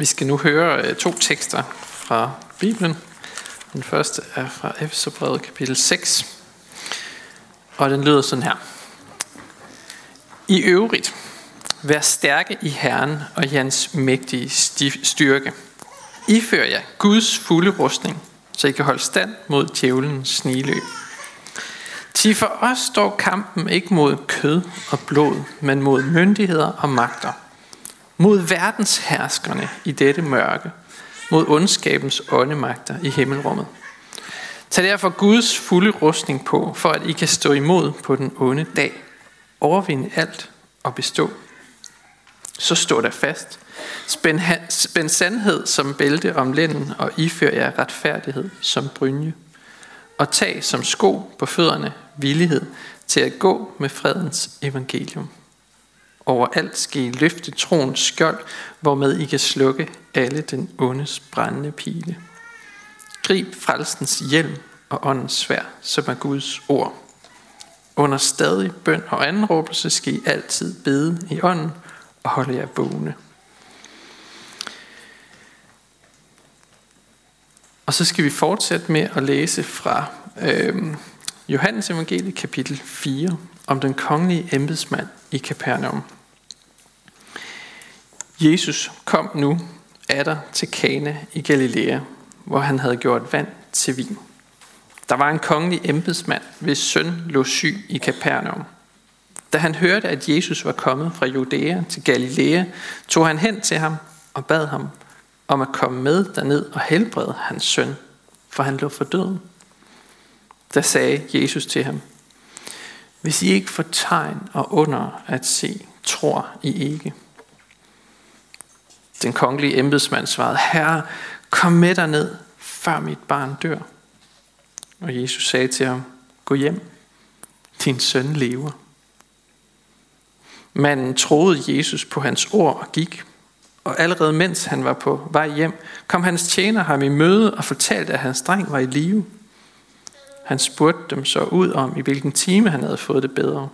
Vi skal nu høre to tekster fra Bibelen. Den første er fra Efeserbrevet kapitel 6, og den lyder sådan her. I øvrigt, vær stærke i Herren og hans mægtige styrke. Ifører jer Guds fulde rustning, så I kan holde stand mod djævelens snigeløb. Til for os står kampen ikke mod kød og blod, men mod myndigheder og magter. Mod verdensherskerne i dette mørke, mod ondskabens åndemagter i himmelrummet. Tag derfor Guds fulde rustning på, for at I kan stå imod på den onde dag, overvinde alt og bestå. Så stå der fast. Spænd sandhed som bælte om lænden, og ifør jer retfærdighed som brynje. Og tag som sko på fødderne villighed til at gå med fredens evangelium. Overalt skal I løfte troens skjold, hvormed I kan slukke alle den ondes brændende pile. Grib frelsens hjelm og åndens sværd, som er Guds ord. Under stadig bøn og anråbelse skal I altid bede i ånden og holde jer vågne. Og så skal vi fortsætte med at læse fra Johannes Evangeliet kapitel 4 om den kongelige embedsmand i Kapernaum. Jesus kom nu atter til Kana i Galilea, hvor han havde gjort vand til vin. Der var en kongelig embedsmand, hvis søn lå syg i Kapernaum. Da han hørte, at Jesus var kommet fra Judæa til Galilea, tog han hen til ham og bad ham om at komme med derned og helbrede hans søn, for han lå for døden. Da sagde Jesus til ham: Hvis I ikke får tegn og under at se, tror I ikke. Den kongelige embedsmand svarede: Herre, kom med derned, før mit barn dør. Og Jesus sagde til ham: Gå hjem, din søn lever. Manden troede Jesus på hans ord og gik, og allerede mens han var på vej hjem, kom hans tjener ham i møde og fortalte, at hans dreng var i live. Han spurgte dem så ud om, i hvilken time han havde fået det bedre.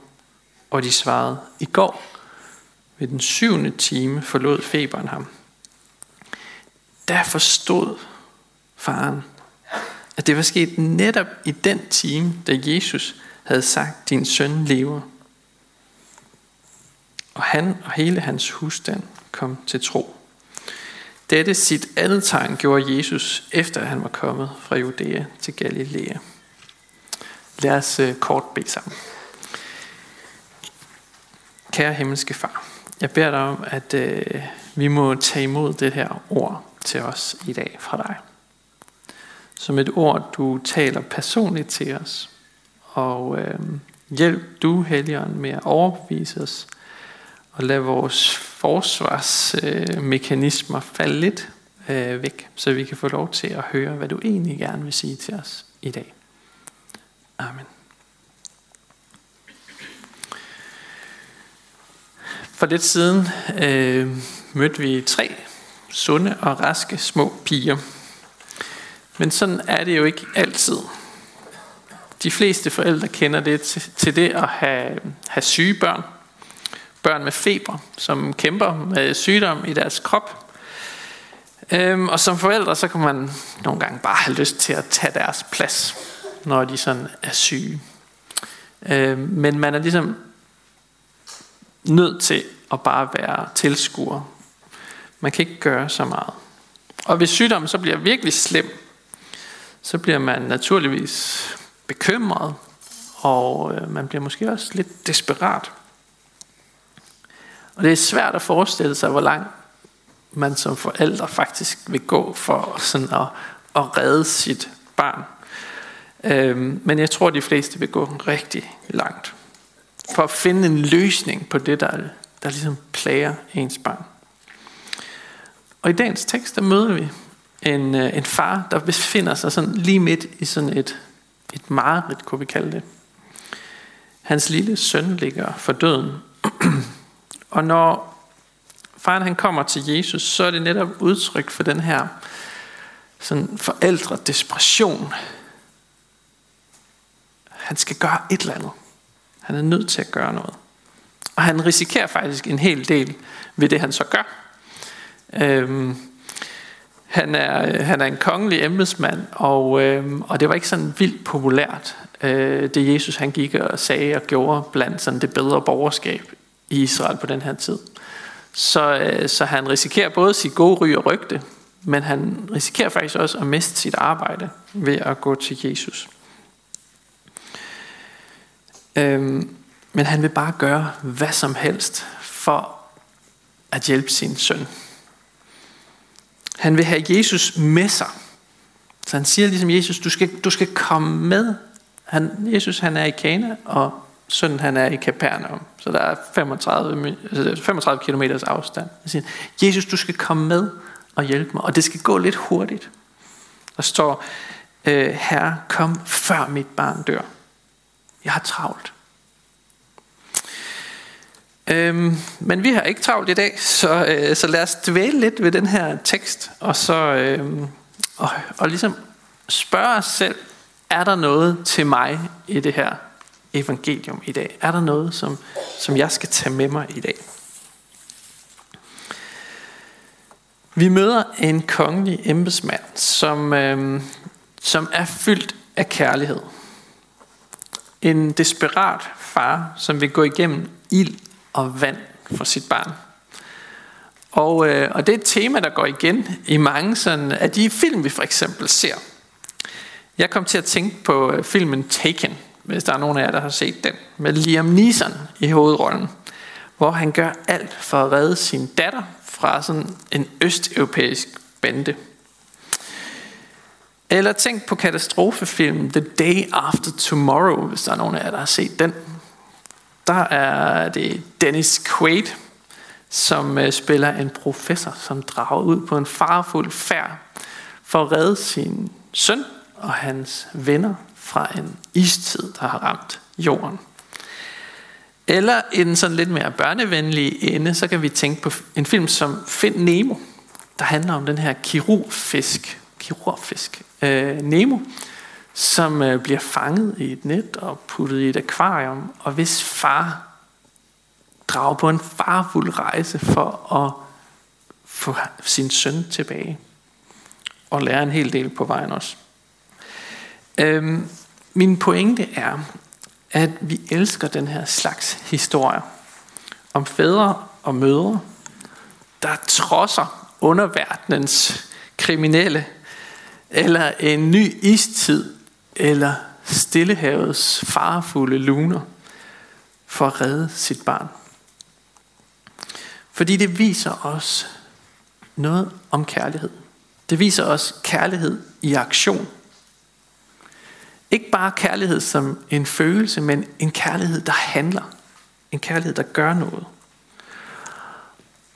Og de svarede: I går, ved den 7. time, forlod feberen ham. Der forstod faren, at det var sket netop i den time, da Jesus havde sagt: Din søn lever. Og han og hele hans husstand kom til tro. Dette sit andet tegn gjorde Jesus, efter han var kommet fra Judæa til Galilea. Lad os kort bede sammen. Kære himmelske far, jeg beder dig om, at vi må tage imod det her ord til os i dag fra dig. Som et ord, du taler personligt til os. Og hjælp du, Helligånd, med at overbevise os. Og lad vores forsvarsmekanismer falde lidt væk, så vi kan få lov til at høre, hvad du egentlig gerne vil sige til os i dag. Amen. For lidt siden mødte vi 3 sunde og raske små piger. Men sådan er det jo ikke altid. De fleste forældre kender det til det at have syge børn. Børn med feber, som kæmper med sygdom i deres krop. Og som forældre, så kan man nogle gange bare have lyst til at tage deres plads, når de sådan er syge. Men man er ligesom nødt til at bare være tilskuer. Man kan ikke gøre så meget. Og hvis sygdommen så bliver virkelig slem, så bliver man naturligvis bekymret, og man bliver måske også lidt desperat. Og det er svært at forestille sig, hvor langt man som forælder faktisk vil gå for sådan at redde sit barn. Men jeg tror, de fleste vil gå rigtig langt for at finde en løsning på det, der ligesom plager ens barn. Og i dagens tekst, der møder vi en far, der befinder sig sådan lige midt i sådan et mareridt, kunne vi kalde det. Hans lille søn ligger for døden. Og når faren han kommer til Jesus, så er det netop udtryk for den her sådan forældredesperation. Han skal gøre et eller andet. Han er nødt til at gøre noget. Og han risikerer faktisk en hel del ved det, han så gør. Han er en kongelig embedsmand, og det var ikke sådan vildt populært, det Jesus han gik og sagde og gjorde blandt sådan det bedre borgerskab i Israel på den her tid. Så han risikerer både sit gode ry og rygte, men han risikerer faktisk også at miste sit arbejde ved at gå til Jesus. Men han vil bare gøre hvad som helst for at hjælpe sin søn. Han vil have Jesus med sig. Så han siger ligesom Jesus, du skal komme med. Jesus han er i Kana, og sønnen han er i Kapernaum. Så der er 35 kilometers afstand. Han siger, Jesus, du skal komme med og hjælpe mig. Og det skal gå lidt hurtigt. Der står, Herre, kom før mit barn dør. Jeg har travlt. Men vi har ikke travlt i dag, så lad os dvæle lidt ved den her tekst, og ligesom spørge os selv, er der noget til mig i det her evangelium i dag? Er der noget, som jeg skal tage med mig i dag? Vi møder en kongelig embedsmand, som er fyldt af kærlighed. En desperat far, som vil gå igennem ild og vand for sit barn. Og det er et tema, der går igen i mange sådan, af de film, vi for eksempel ser. Jeg kom til at tænke på filmen Taken, hvis der er nogen af jer, der har set den, med Liam Neeson i hovedrollen, hvor han gør alt for at redde sin datter fra sådan en østeuropæisk bande. Eller tænk på katastrofefilmen The Day After Tomorrow, hvis der er nogen af jer, der har set den. Der er det Dennis Quaid, som spiller en professor, som drager ud på en farefuld færd for at redde sin søn og hans venner fra en istid, der har ramt jorden. Eller i den sådan lidt mere børnevenlige ende, så kan vi tænke på en film som Finn Nemo, der handler om den her kirurgfisk Nemo, som bliver fanget i et net og puttet i et akvarium, og hvis far drager på en farefuld rejse for at få sin søn tilbage og lære en hel del på vejen også. Min pointe er, at vi elsker den her slags historier om fædre og mødre, der trodser underverdenens kriminelle, eller en ny istid, eller Stillehavets farefulde luner for at redde sit barn. Fordi det viser os noget om kærlighed. Det viser os kærlighed i aktion. Ikke bare kærlighed som en følelse, men en kærlighed, der handler. En kærlighed, der gør noget.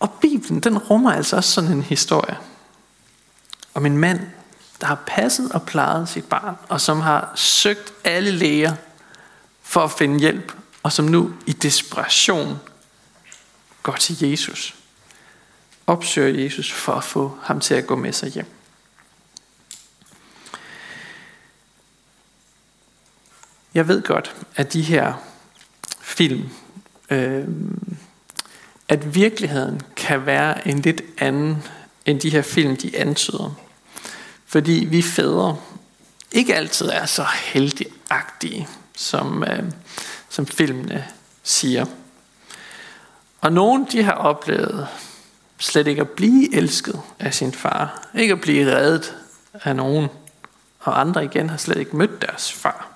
Og Bibelen, den rummer altså også sådan en historie om en mand, der har passet og plejet sit barn, og som har søgt alle læger for at finde hjælp, og som nu i desperation går til Jesus. Opsøger Jesus for at få ham til at gå med sig hjem. Jeg ved godt, at de her film, at virkeligheden kan være en lidt anden, end de her film, de antyder. Fordi vi fædre ikke altid er så heldigagtige, som filmene siger. Og nogen, de har oplevet slet ikke at blive elsket af sin far. Ikke at blive reddet af nogen. Og andre igen har slet ikke mødt deres far.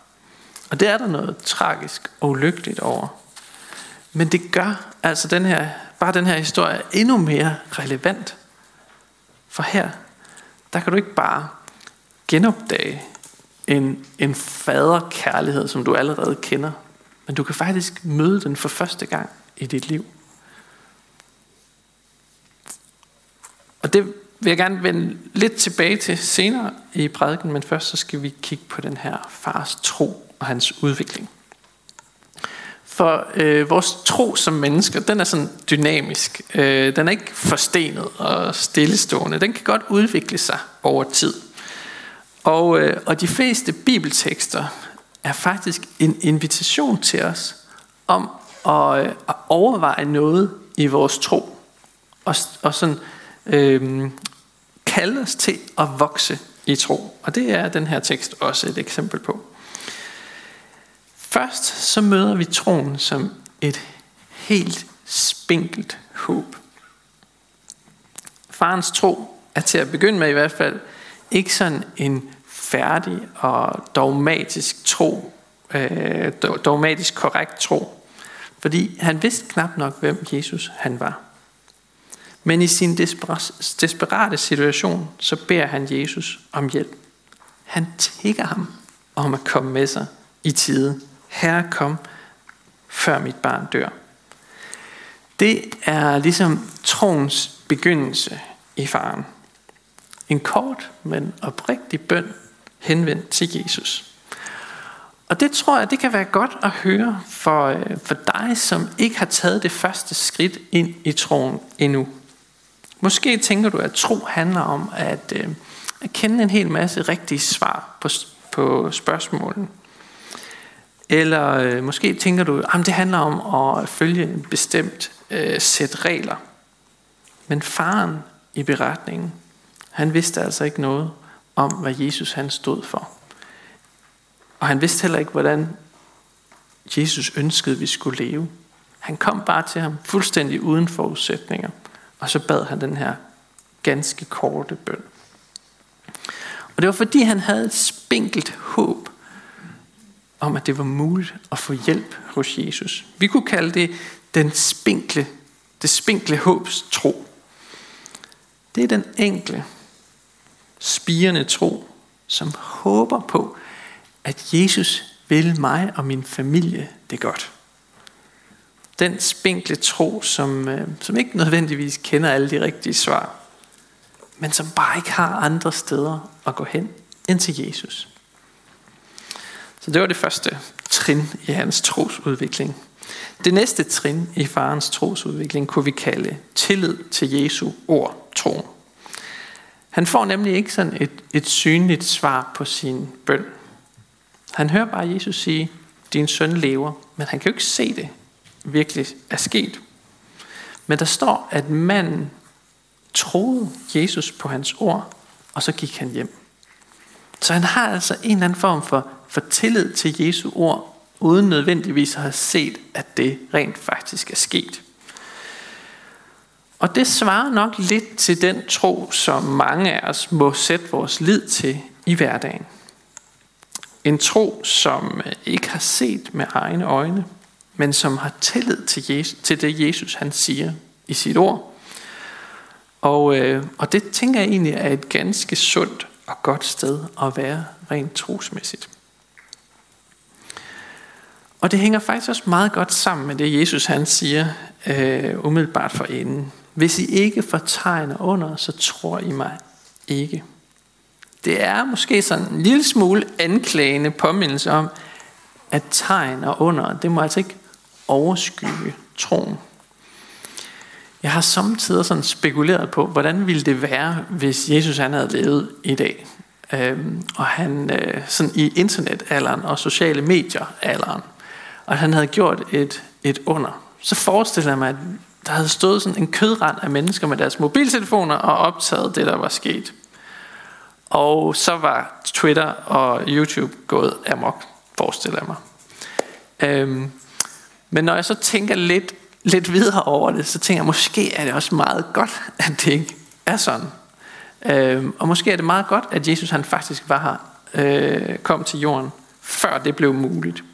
Og det er der noget tragisk og ulykkeligt over. Men det gør altså den her historie endnu mere relevant. For her, der kan du ikke bare genopdage en faderkærlighed, som du allerede kender. Men du kan faktisk møde den for første gang i dit liv. Og det vil jeg gerne vende lidt tilbage til senere i prædiken, men først så skal vi kigge på den her fars tro og hans udvikling. For vores tro som mennesker, den er sådan dynamisk. Den er ikke forstenet og stillestående. Den kan godt udvikle sig over tid. Og de fleste bibeltekster er faktisk en invitation til os om at overveje noget i vores tro. Og sådan kaldes til at vokse i tro. Og det er den her tekst også et eksempel på. Først så møder vi troen som et helt spinkelt håb. Farens tro er til at begynde med i hvert fald ikke sådan en færdig og dogmatisk tro, dogmatisk korrekt tro, fordi han vidste knap nok, hvem Jesus han var. Men i sin desperate situation, så beder han Jesus om hjælp. Han tigger ham om at komme med sig i tide. Herre, kom, før mit barn dør. Det er ligesom troens begyndelse i faren. En kort, men oprigtig bøn henvendt til Jesus. Og det tror jeg, det kan være godt at høre for dig, som ikke har taget det første skridt ind i troen endnu. Måske tænker du, at tro handler om at kende en hel masse rigtige svar på spørgsmålen. Eller måske tænker du, at det handler om at følge en bestemt sæt regler. Men faren i beretningen, han vidste altså ikke noget om, hvad Jesus han stod for. Og han vidste heller ikke, hvordan Jesus ønskede, vi skulle leve. Han kom bare til ham fuldstændig uden forudsætninger. Og så bad han den her ganske korte bøn. Og det var fordi, han havde et spinkelt håb om, at det var muligt at få hjælp hos Jesus. Vi kunne kalde det det spinkle håbs tro. Det er den enkle, spirende tro, som håber på, at Jesus vil mig og min familie det godt. Den spinkle tro, som ikke nødvendigvis kender alle de rigtige svar, men som bare ikke har andre steder at gå hen end til Jesus. Så det var det første trin i hans trosudvikling. Det næste trin i farens trosudvikling kunne vi kalde tillid til Jesu ord, troen. Han får nemlig ikke sådan et synligt svar på sin bøn. Han hører bare Jesus sige, din søn lever, men han kan jo ikke se det virkelig er sket. Men der står, at manden troede Jesus på hans ord, og så gik han hjem. Så han har altså en eller anden form for tillid til Jesu ord, uden nødvendigvis at have set, at det rent faktisk er sket. Og det svarer nok lidt til den tro, som mange af os må sætte vores lid til i hverdagen. En tro, som ikke har set med egne øjne, men som har tillid til det Jesus han siger i sit ord. Og det tænker jeg egentlig er et ganske sundt og godt sted at være rent trosmæssigt. Og det hænger faktisk også meget godt sammen med det Jesus han siger umiddelbart for enden. Hvis I ikke får tegn under, så tror I mig ikke. Det er måske sådan en lille smule anklagende påmindelse om, at tegn og under, det må altså ikke overskygge troen. Jeg har samtidig sådan spekuleret på, hvordan ville det være, hvis Jesus han havde levet i dag. Og han sådan i internetalderen og sociale medieralderen, og han havde gjort et under. Så forestiller jeg mig, at der havde stået sådan en kødrand af mennesker med deres mobiltelefoner og optaget det, der var sket. Og så var Twitter og YouTube gået amok, forestiller jeg mig. Men når jeg så tænker lidt videre over det, så tænker jeg, måske er det også meget godt, at det ikke er sådan. Og måske er det meget godt, at Jesus han faktisk var her, kom til jorden, før det blev muligt.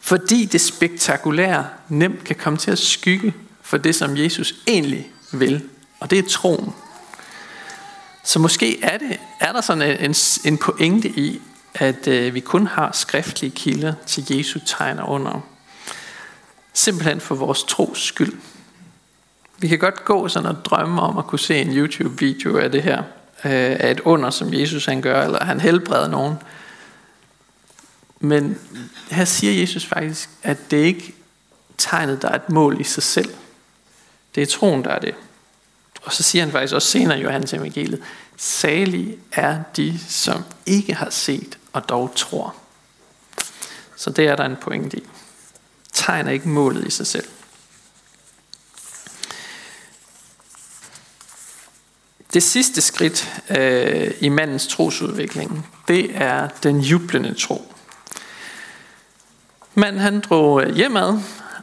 Fordi det spektakulære nemt kan komme til at skygge for det, som Jesus egentlig vil. Og det er troen. Så måske er der sådan en pointe i, at vi kun har skriftlige kilder til Jesu tegn og under. Simpelthen for vores tros skyld. Vi kan godt gå sådan og drømme om at kunne se en YouTube-video af det her. Af et under, som Jesus han gør, eller han helbreder nogen. Men her siger Jesus faktisk, at det ikke tegnet, der er et mål i sig selv. Det er troen, der er det. Og så siger han faktisk også senere i Johannes Evangeliet, salige er de, som ikke har set og dog tror. Så det er der en pointe i. Tegn er ikke målet i sig selv. Det sidste skridt i mandens trosudvikling, det er den jublende tro. Manden han drog hjemad,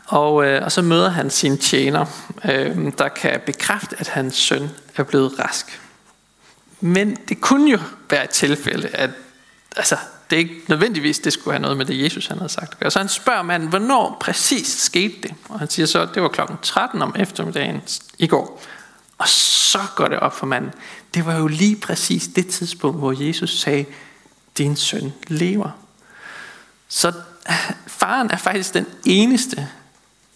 og så møder han sine tjener, der kan bekræfte, at hans søn er blevet rask. Men det kunne jo være et tilfælde, at det er ikke nødvendigvis, det skulle have noget med det, Jesus han havde sagt. Og så han spørger manden, hvornår præcis skete det? Og han siger så, at det var kl. 13 om eftermiddagen i går. Og så går det op for manden. Det var jo lige præcis det tidspunkt, hvor Jesus sagde, din søn lever. Så faren er faktisk den eneste,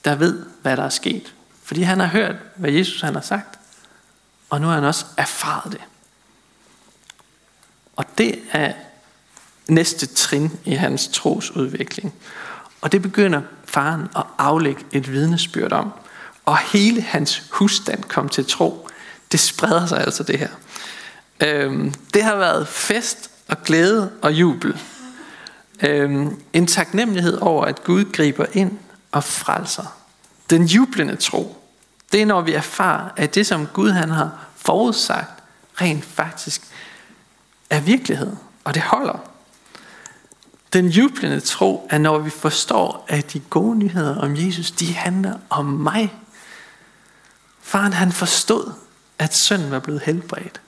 der ved, hvad der er sket. Fordi han har hørt, hvad Jesus han har sagt. Og nu har han også erfaret det. Og det er næste trin i hans trosudvikling. Og det begynder faren at aflægge et vidnesbyrd om. Og hele hans husstand kom til tro. Det spreder sig altså det her. Det har været fest og glæde og jubel. En taknemmelighed over, at Gud griber ind og frelser. Den jublende tro, det er når vi erfarer, at det som Gud han har forudsagt, rent faktisk er virkelighed. Og det holder. Den jublende tro er, når vi forstår, at de gode nyheder om Jesus, de handler om mig. Faren han forstod, at sønnen var blevet helbredt.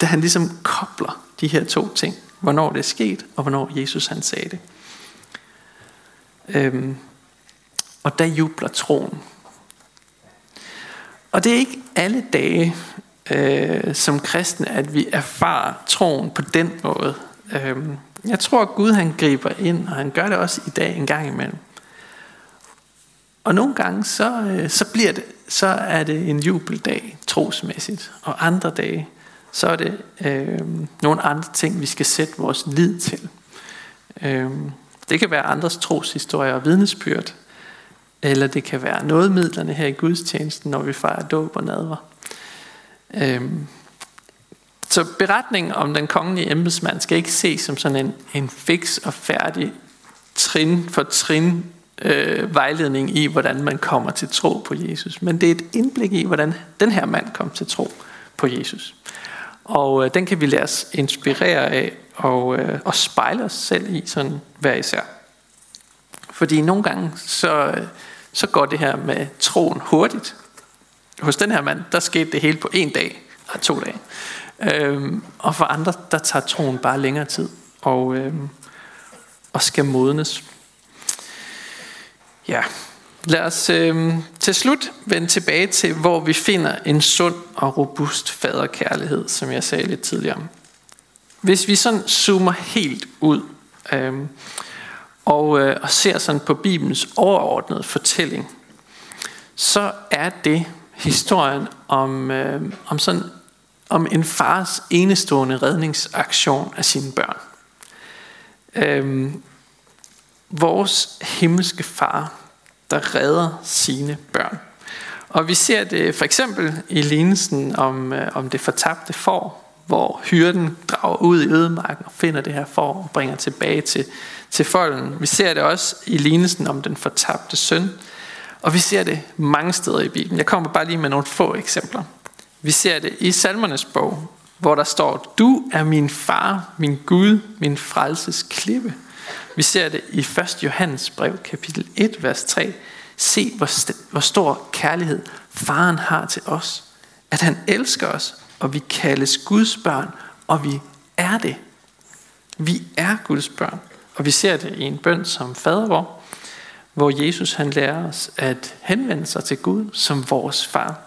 Da han ligesom kobler de her to ting. Hvornår det er sket, og hvornår Jesus han sagde det. Og der jubler troen. Og det er ikke alle dage som kristne, at vi erfarer troen på den måde. Jeg tror, at Gud han griber ind, og han gør det også i dag en gang imellem. Og nogle gange, så er det en jubeldag, trosmæssigt. Og andre dage, så er det nogle andre ting, vi skal sætte vores lid til. Det kan være andres troshistorier og vidnesbyrd. Eller det kan være nådemidlerne her i gudstjenesten, når vi fejrer dåb og nadver. Så beretningen om den kongelige embedsmand skal ikke ses som sådan en fiks og færdig trin for trin vejledning i, hvordan man kommer til tro på Jesus. Men det er et indblik i, hvordan den her mand kom til tro på Jesus. Og den kan vi lade os inspirere af og spejle os selv i sådan hver især. Fordi nogle gange så går det her med troen hurtigt. Hos den her mand, der skete det hele på en dag og 2 dage. Og for andre, der tager troen bare længere tid og skal modnes. Ja. Lad os til slut vende tilbage til, hvor vi finder en sund og robust faderkærlighed, som jeg sagde lidt tidligere. Hvis vi sådan zoomer helt ud og ser sådan på Bibelens overordnede fortælling, så er det historien om en fars enestående redningsaktion af sine børn. Vores himmelske far, der redder sine børn. Og vi ser det for eksempel i lignelsen om det fortabte får, hvor hyrden drager ud i ødemarken og finder det her får og bringer tilbage til folden. Vi ser det også i lignelsen om den fortabte søn. Og vi ser det mange steder i Bibelen. Jeg kommer bare lige med nogle få eksempler. Vi ser det i Salmernes bog, hvor der står, du er min far, min Gud, min frelses klippe. Vi ser det i 1. Johannesbrev, kapitel 1, vers 3. Se, hvor stor kærlighed faren har til os. At han elsker os, og vi kaldes Guds børn, og vi er det. Vi er Guds børn. Og vi ser det i en bøn som Fadervor, hvor Jesus han lærer os at henvende sig til Gud som vores far.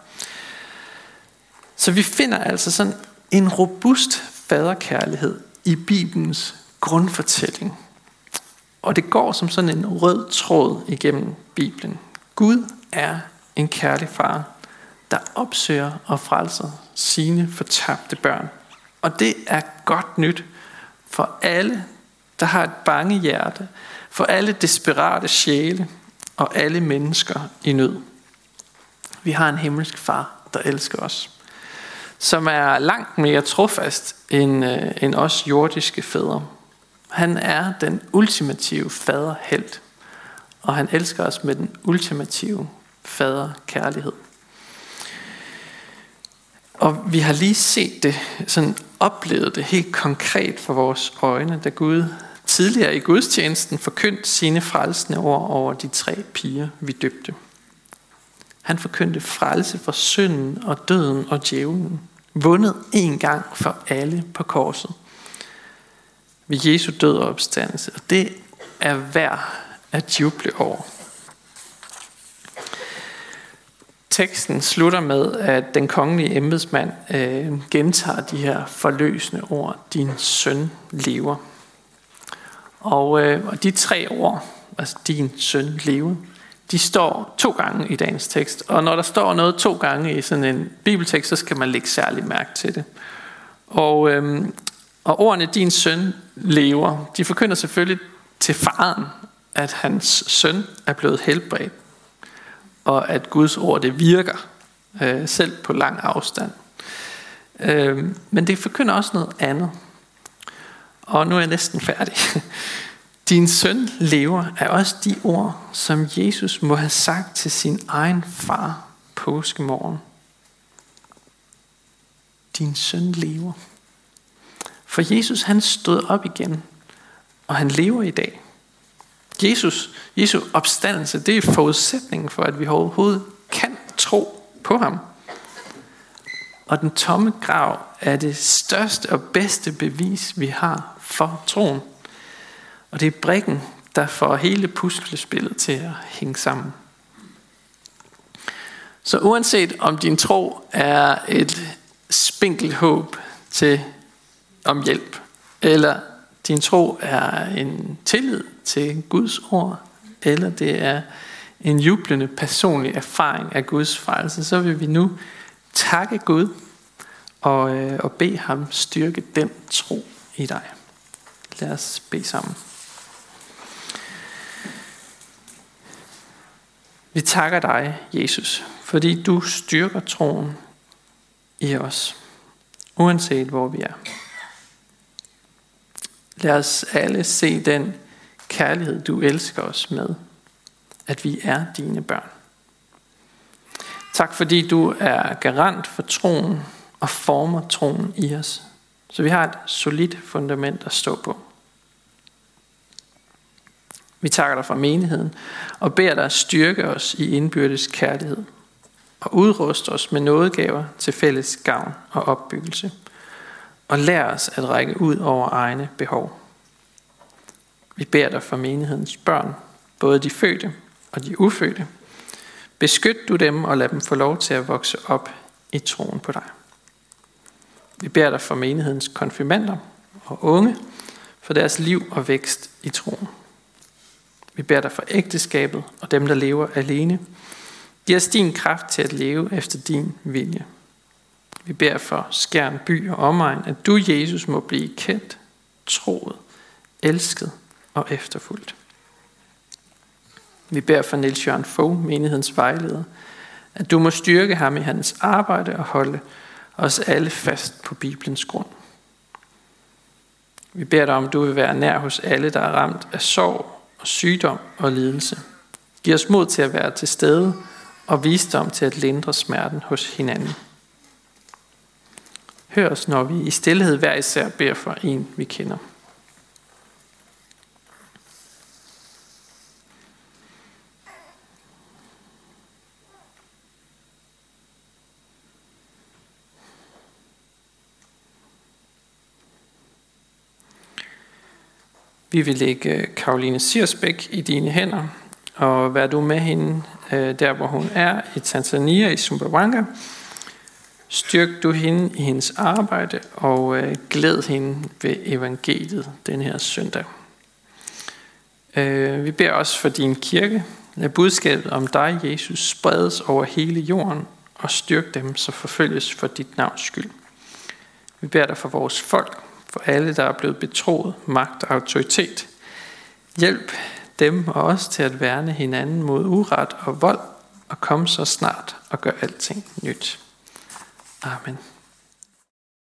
Så vi finder altså sådan en robust faderkærlighed i Bibelens grundfortælling. Og det går som sådan en rød tråd igennem Bibelen. Gud er en kærlig far, der opsøger og frelser sine fortabte børn. Og det er godt nyt for alle, der har et bange hjerte, for alle desperate sjæle og alle mennesker i nød. Vi har en himmelsk far, der elsker os, som er langt mere trofast end os jordiske fædre. Han er den ultimative faderhelt, og han elsker os med den ultimative faderkærlighed. Og vi har lige set det, sådan oplevet det helt konkret for vores øjne, da Gud tidligere i gudstjenesten forkyndte sine frelsende ord over de tre piger, vi døbte. Han forkyndte frelse for synden og døden og djævlen, vundet en gang for alle på korset. Ved Jesu død og opstandelse, og det er værd at juble over. Teksten slutter med, at den kongelige embedsmand gentager de her forløsende ord, din søn lever. Og de tre ord, altså din søn lever, de står 2 gange i dagens tekst. Og når der står noget 2 gange i sådan en bibeltekst, så skal man lægge særlig mærke til det. Og ordene, din søn lever, de forkynder selvfølgelig til faren, at hans søn er blevet helbredt. Og at Guds ord, det virker, selv på lang afstand. Men det forkynder også noget andet. Og nu er jeg næsten færdig. Din søn lever er også de ord, som Jesus må have sagt til sin egen far påskemorgen. Din søn lever. For Jesus, han stod op igen, og han lever i dag. Jesu opstandelse, det er forudsætningen for, at vi overhovedet kan tro på ham. Og den tomme grav er det største og bedste bevis, vi har for troen. Og det er brikken, der får hele puslespillet til at hænge sammen. Så uanset om din tro er et spinkelt håb til om hjælp, eller din tro er en tillid til Guds ord, eller det er en jublende personlig erfaring af Guds frelse, så vil vi nu takke Gud og bede ham styrke den tro i dig. Lad os bede sammen. Vi takker dig, Jesus, fordi du styrker troen i os, uanset hvor vi er. Lad os alle se den kærlighed, du elsker os med, at vi er dine børn. Tak fordi du er garant for troen og former troen i os, så vi har et solidt fundament at stå på. Vi takker dig for menigheden og beder dig styrke os i indbyrdes kærlighed og udruste os med nådegaver til fælles gavn og opbyggelse. Og lær os at række ud over egne behov. Vi beder dig for menighedens børn, både de fødte og de ufødte. Beskyt du dem og lad dem få lov til at vokse op i troen på dig. Vi beder dig for menighedens konfirmander og unge, for deres liv og vækst i troen. Vi beder dig for ægteskabet og dem, der lever alene. Giv os din kraft til at leve efter din vilje. Vi beder for Skjern by og omegn, at du, Jesus, må blive kendt, troet, elsket og efterfulgt. Vi beder for Niels-Jørgen Faux, menighedens vejleder, at du må styrke ham i hans arbejde og holde os alle fast på Bibelens grund. Vi beder dig om, at du vil være nær hos alle, der er ramt af sorg og sygdom og lidelse. Giv os mod til at være til stede og visdom til at lindre smerten hos hinanden. Hør os, når vi i stilhed hver især beder for en, vi kender. Vi vil lægge Karoline Siersbæk i dine hænder, og vær du med hende der, hvor hun er, i Tanzania, i Sumbawanga. Styrk du hende i hendes arbejde, og glæd hende ved evangeliet den her søndag. Vi beder også for din kirke. Lad budskabet om dig, Jesus, spredes over hele jorden, og styrk dem, så forfølges for dit navns skyld. Vi beder dig for vores folk, for alle, der er blevet betroet magt og autoritet. Hjælp dem og os til at værne hinanden mod uret og vold, og kom så snart og gør alting nyt. Amen.